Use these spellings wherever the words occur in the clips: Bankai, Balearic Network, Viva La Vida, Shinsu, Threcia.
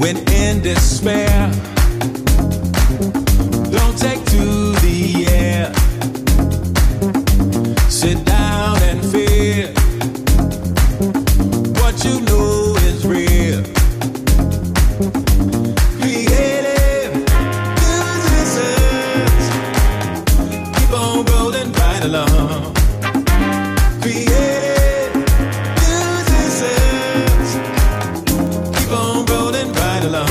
when in despair. Don't take to the air. Sit down and fear what you know is real. Creative businesses keep on rolling right along. Creative businesses keep on rolling right along.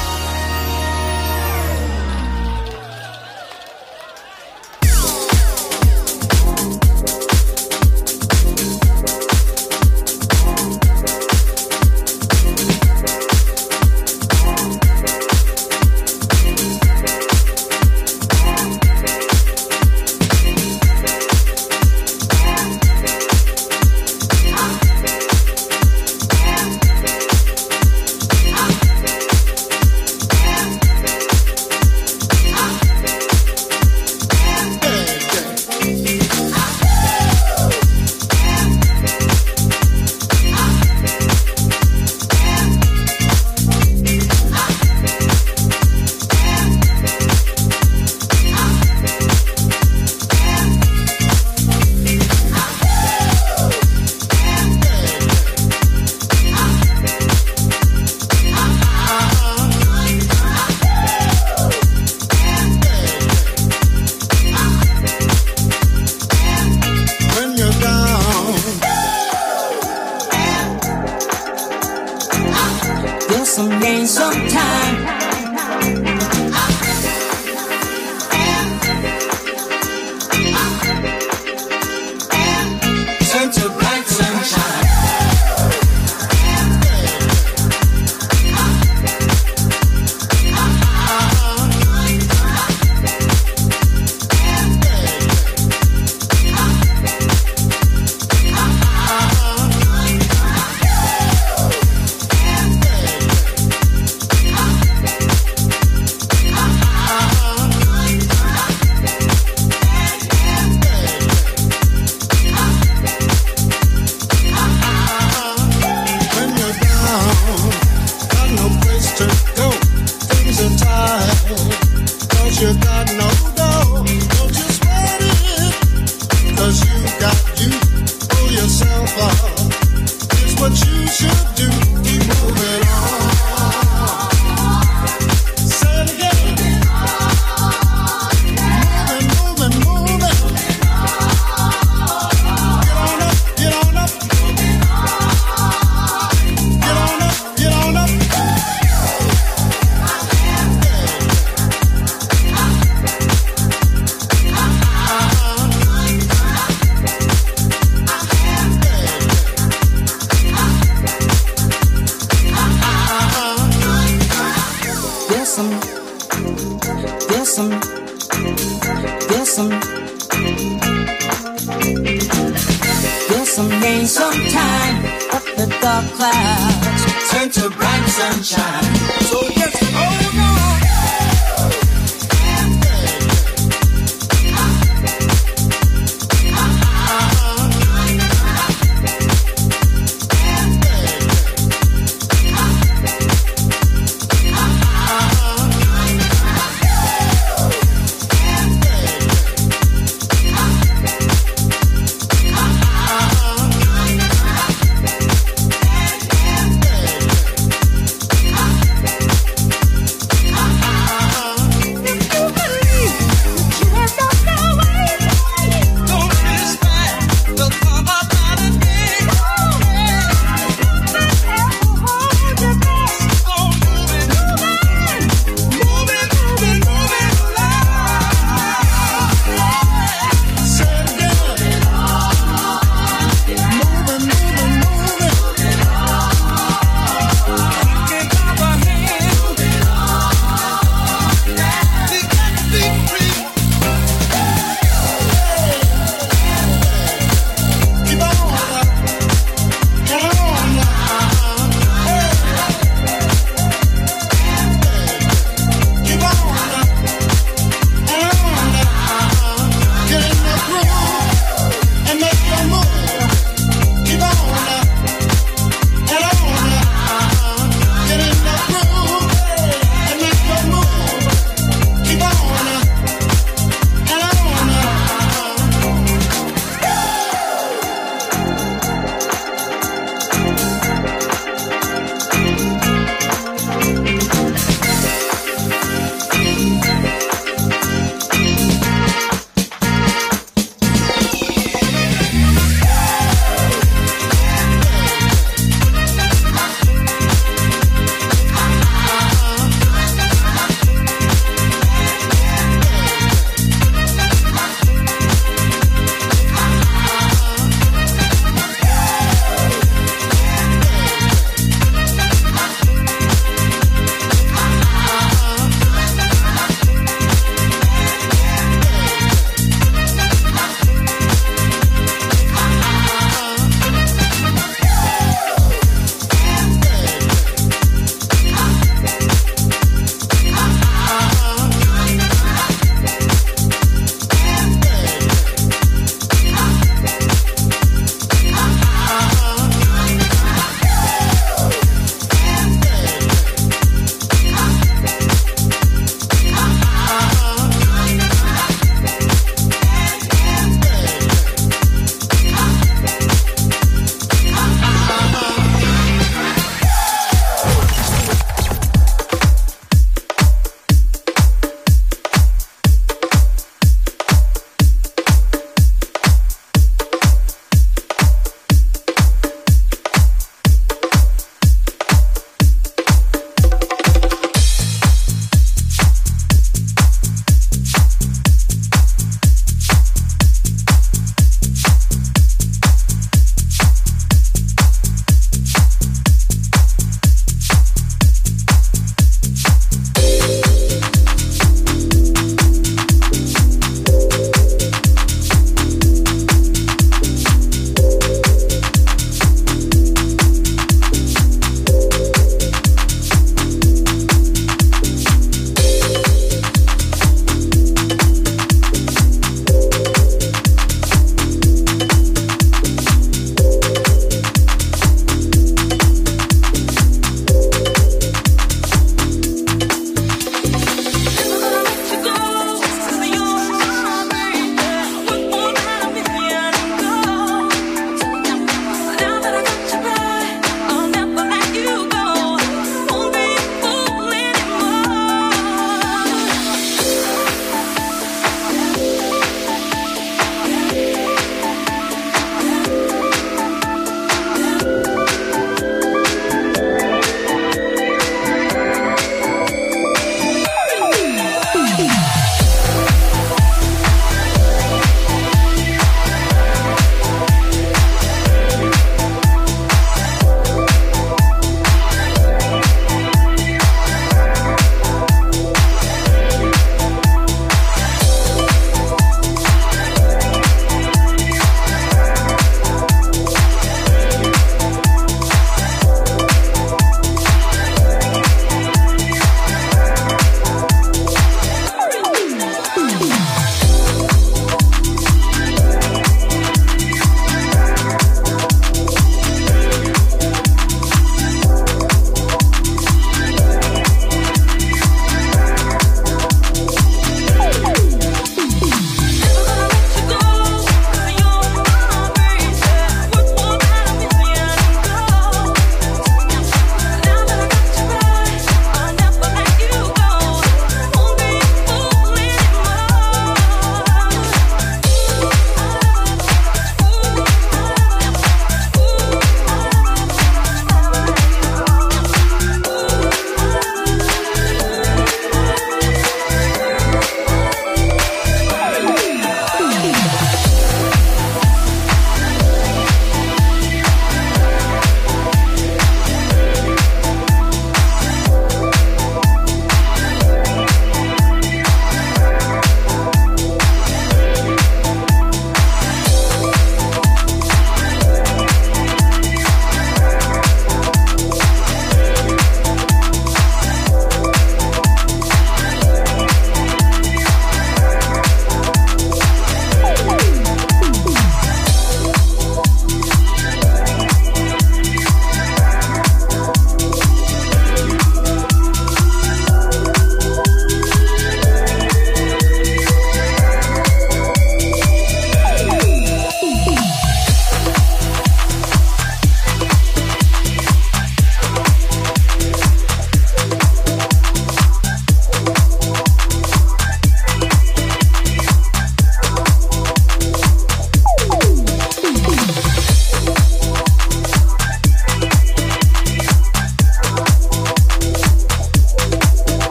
some rain sometime.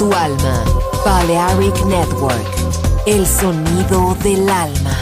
tu alma. Balearic Network, el sonido del alma.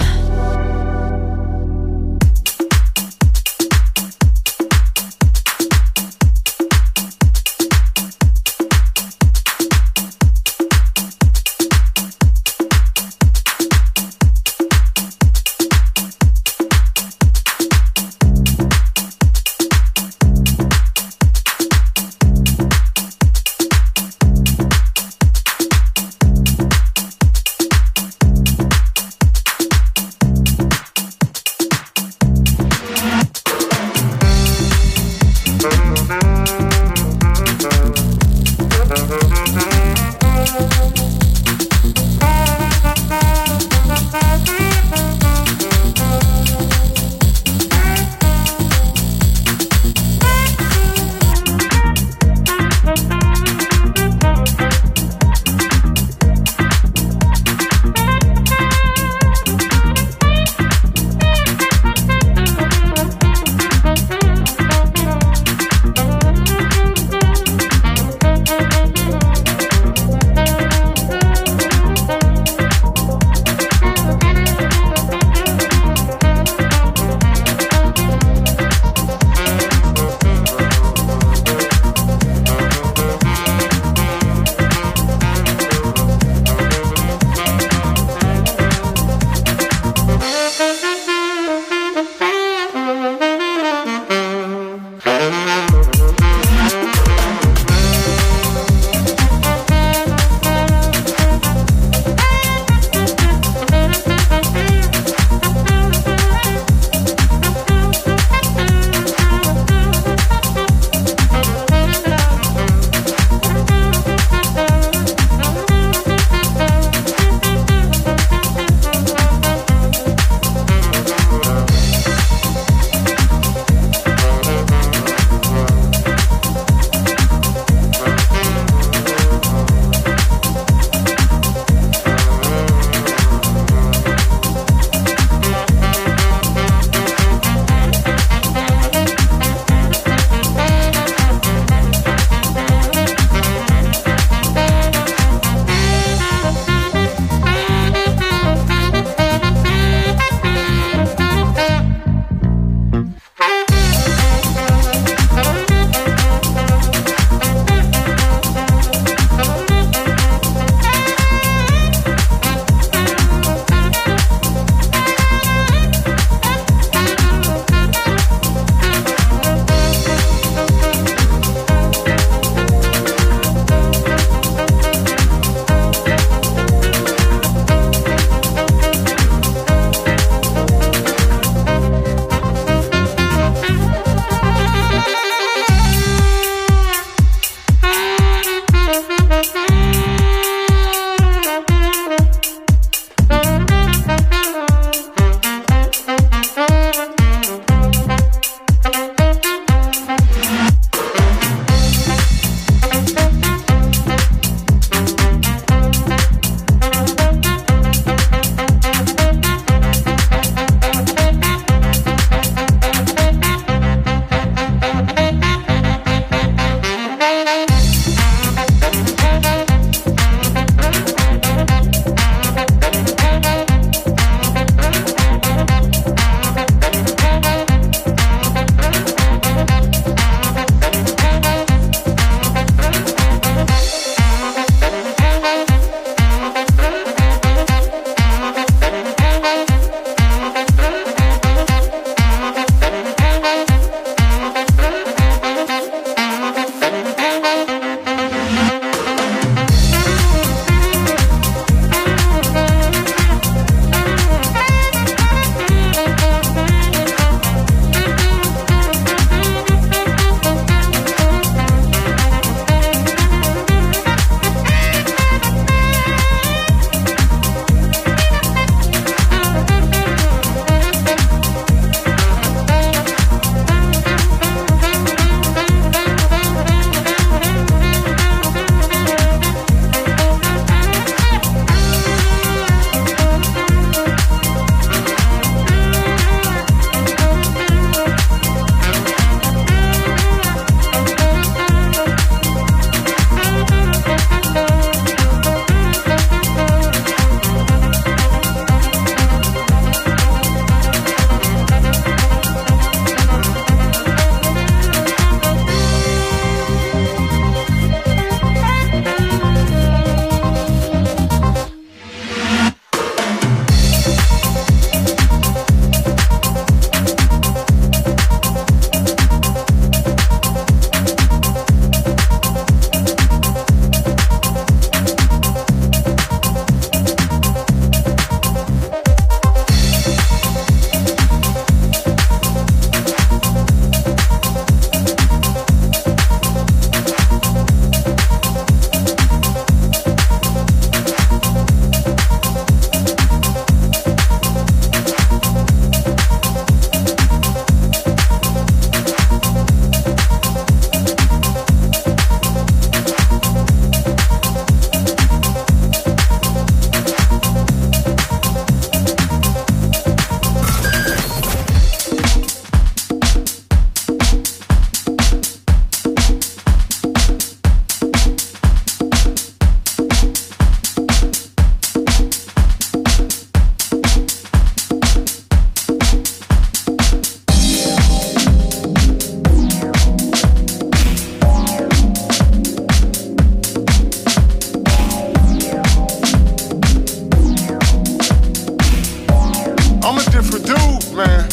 I'm a different dude, man.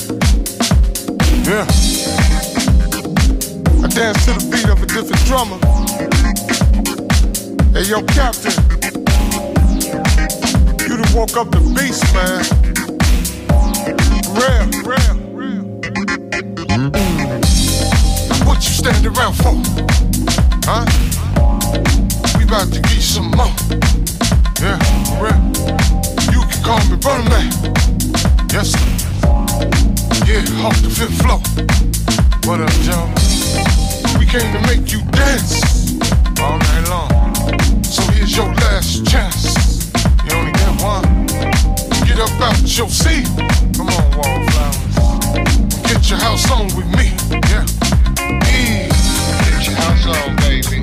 Yeah. I dance to the beat of a different drummer. Hey, yo, Captain. You done woke up the beast, man. Real. Now what you stand around for? Huh? We about to get some more. Yeah, real. You can call me Burning Man. Yes, yeah, off the fifth floor. What up, Joe? We came to make you dance all night long. So here's your last chance. You only get one. Get up out your seat. Come on, wallflowers. Get your house on with me. Yeah. Get your house on, baby.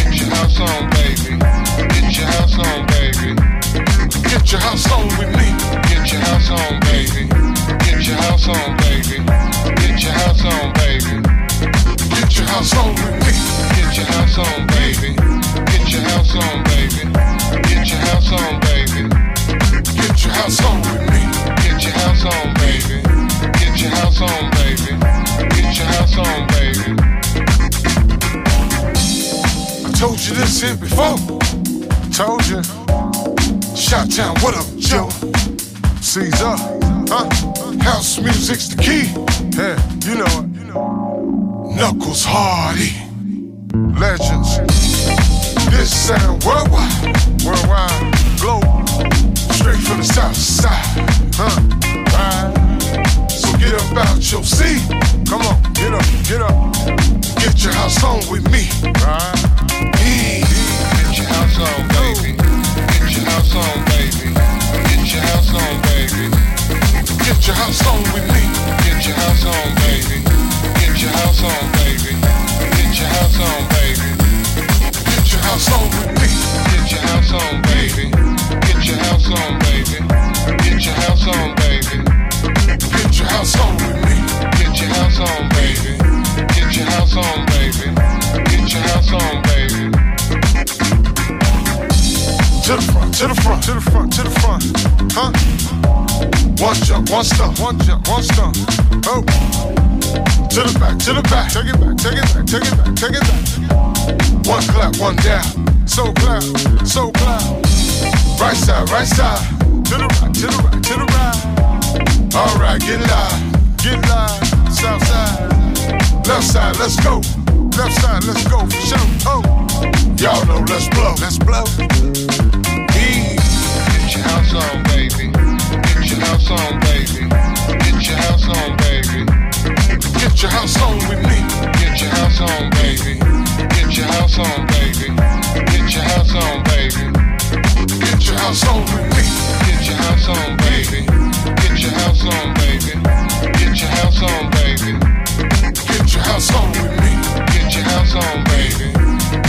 Get your house on, baby. Get your house on, baby. Get your house on with me. Get your house on, baby. Get your house on, baby. Get your house on, baby. Get your house on with me. Get your house on, baby. Get your house on, baby. Get your house on, baby. Get your house on with me. Get your house on, baby. Get your house on, baby. Get your house on, baby. I told you this here before. Told you. Chi-town, what up, Joe? Caesar, huh? House music's the key. Yeah, you know it. Knuckles Hardy. Legends. This sound worldwide. Worldwide. Global. Straight from the south side. Huh? Right. So get up out your seat. Come on, get up, get up. Get your house on with me. Right? Get your house on, baby. Get your house on, baby. Get your house on, baby. Get your house on with me. Get your house on, baby. Get your house on, baby. Get your house on, baby. Get your house on with me. Get your house on, baby. Get your house on, baby. Get your house on, baby. Get your house on with me. Get your house on, baby. Get your house on, baby. Get your house on, baby. To the front, to the front, to the front, to the front, huh? One jump, one stump, one jump, one stump, oh. To the back, to the back, take it back, take it back, take it back, take it back. One clap, one down, so clap, so clap. Right side, to the right, to the right, to the right. All right, get live, south side. Left side, let's go. Left side, let's go for sure. Oh, y'all know, let's blow, let's blow. Get your house on, baby. Get your house on, baby. Get your house on, baby. Get your house on with me. Get your house on, baby. Get your house on, baby. Get your house on, baby. Get your house on with me. Get your house on, baby. Get your house on, baby. Get your house on, baby. Get your house on with me. Get your house on, baby.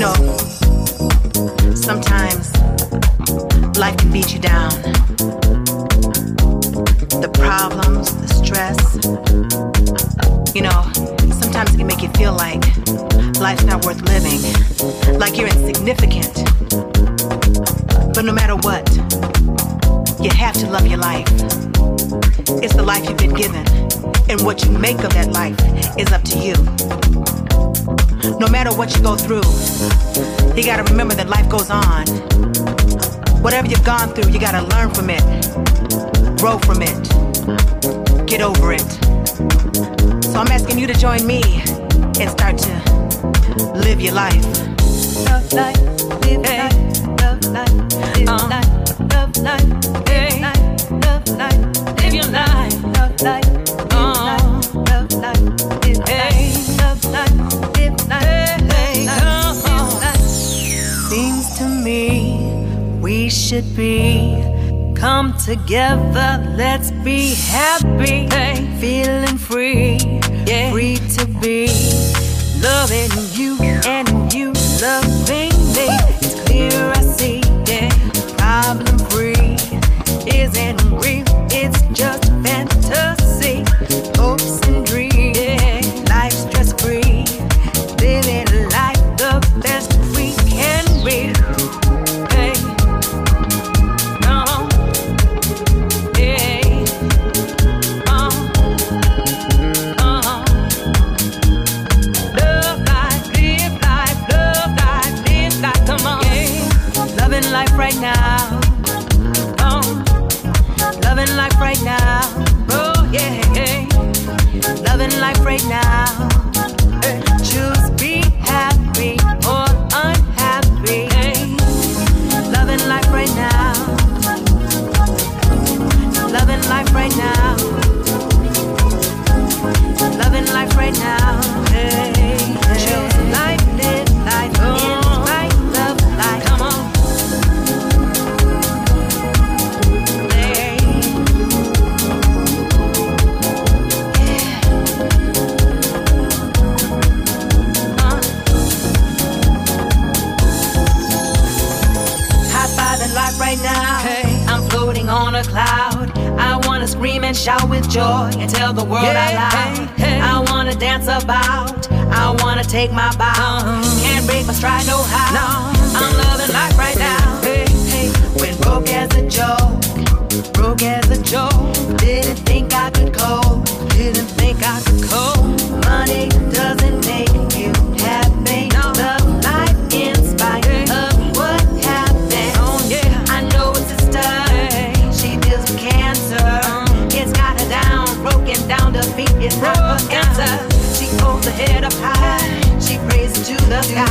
know, sometimes life can beat you down. The problems, the stress, you know, sometimes it can make you feel like life's not worth living, like you're insignificant. But no matter what, you have to love your life. It's the life you've been given, and what you make of that life is up to you. No matter what you go through, you gotta remember that life goes on. Whatever you've gone through, you gotta learn from it, grow from it, get over it. So I'm asking you to join me and start to live your life. Love life, live life, love life, live life, love life, live life, love life, live your life, love life, love life, live life, love life, live life. Seems to me we should be come together. Let's be happy, feeling free, free to be loving you and you loving me. It's clear I see, problem free isn't real, it's just fantasy, hopes and dreams, life stress free, living life the best we can be. Right now, choose be happy or unhappy. Loving life right now. Loving life right now. Loving life right now. Choose life, live life, in life, love life. Come on. Right now, hey. I'm floating on a cloud. I wanna scream and shout with joy and tell the world I lie. Hey. I wanna dance about. I wanna take my bow. Can't break my stride, no how. No. I'm loving life right now. Hey. Hey. Went broke as a joke, broke as a joke. Didn't think I could cope, didn't think I could cope. Money doesn't make you happy. No. Love life in spite of what happened. Down to feet is not her answer. She holds her head up high. She prays to the sky.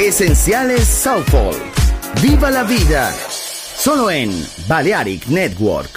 Esenciales Soulful. ¡Viva la vida! Solo en Balearic Network.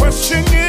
Question is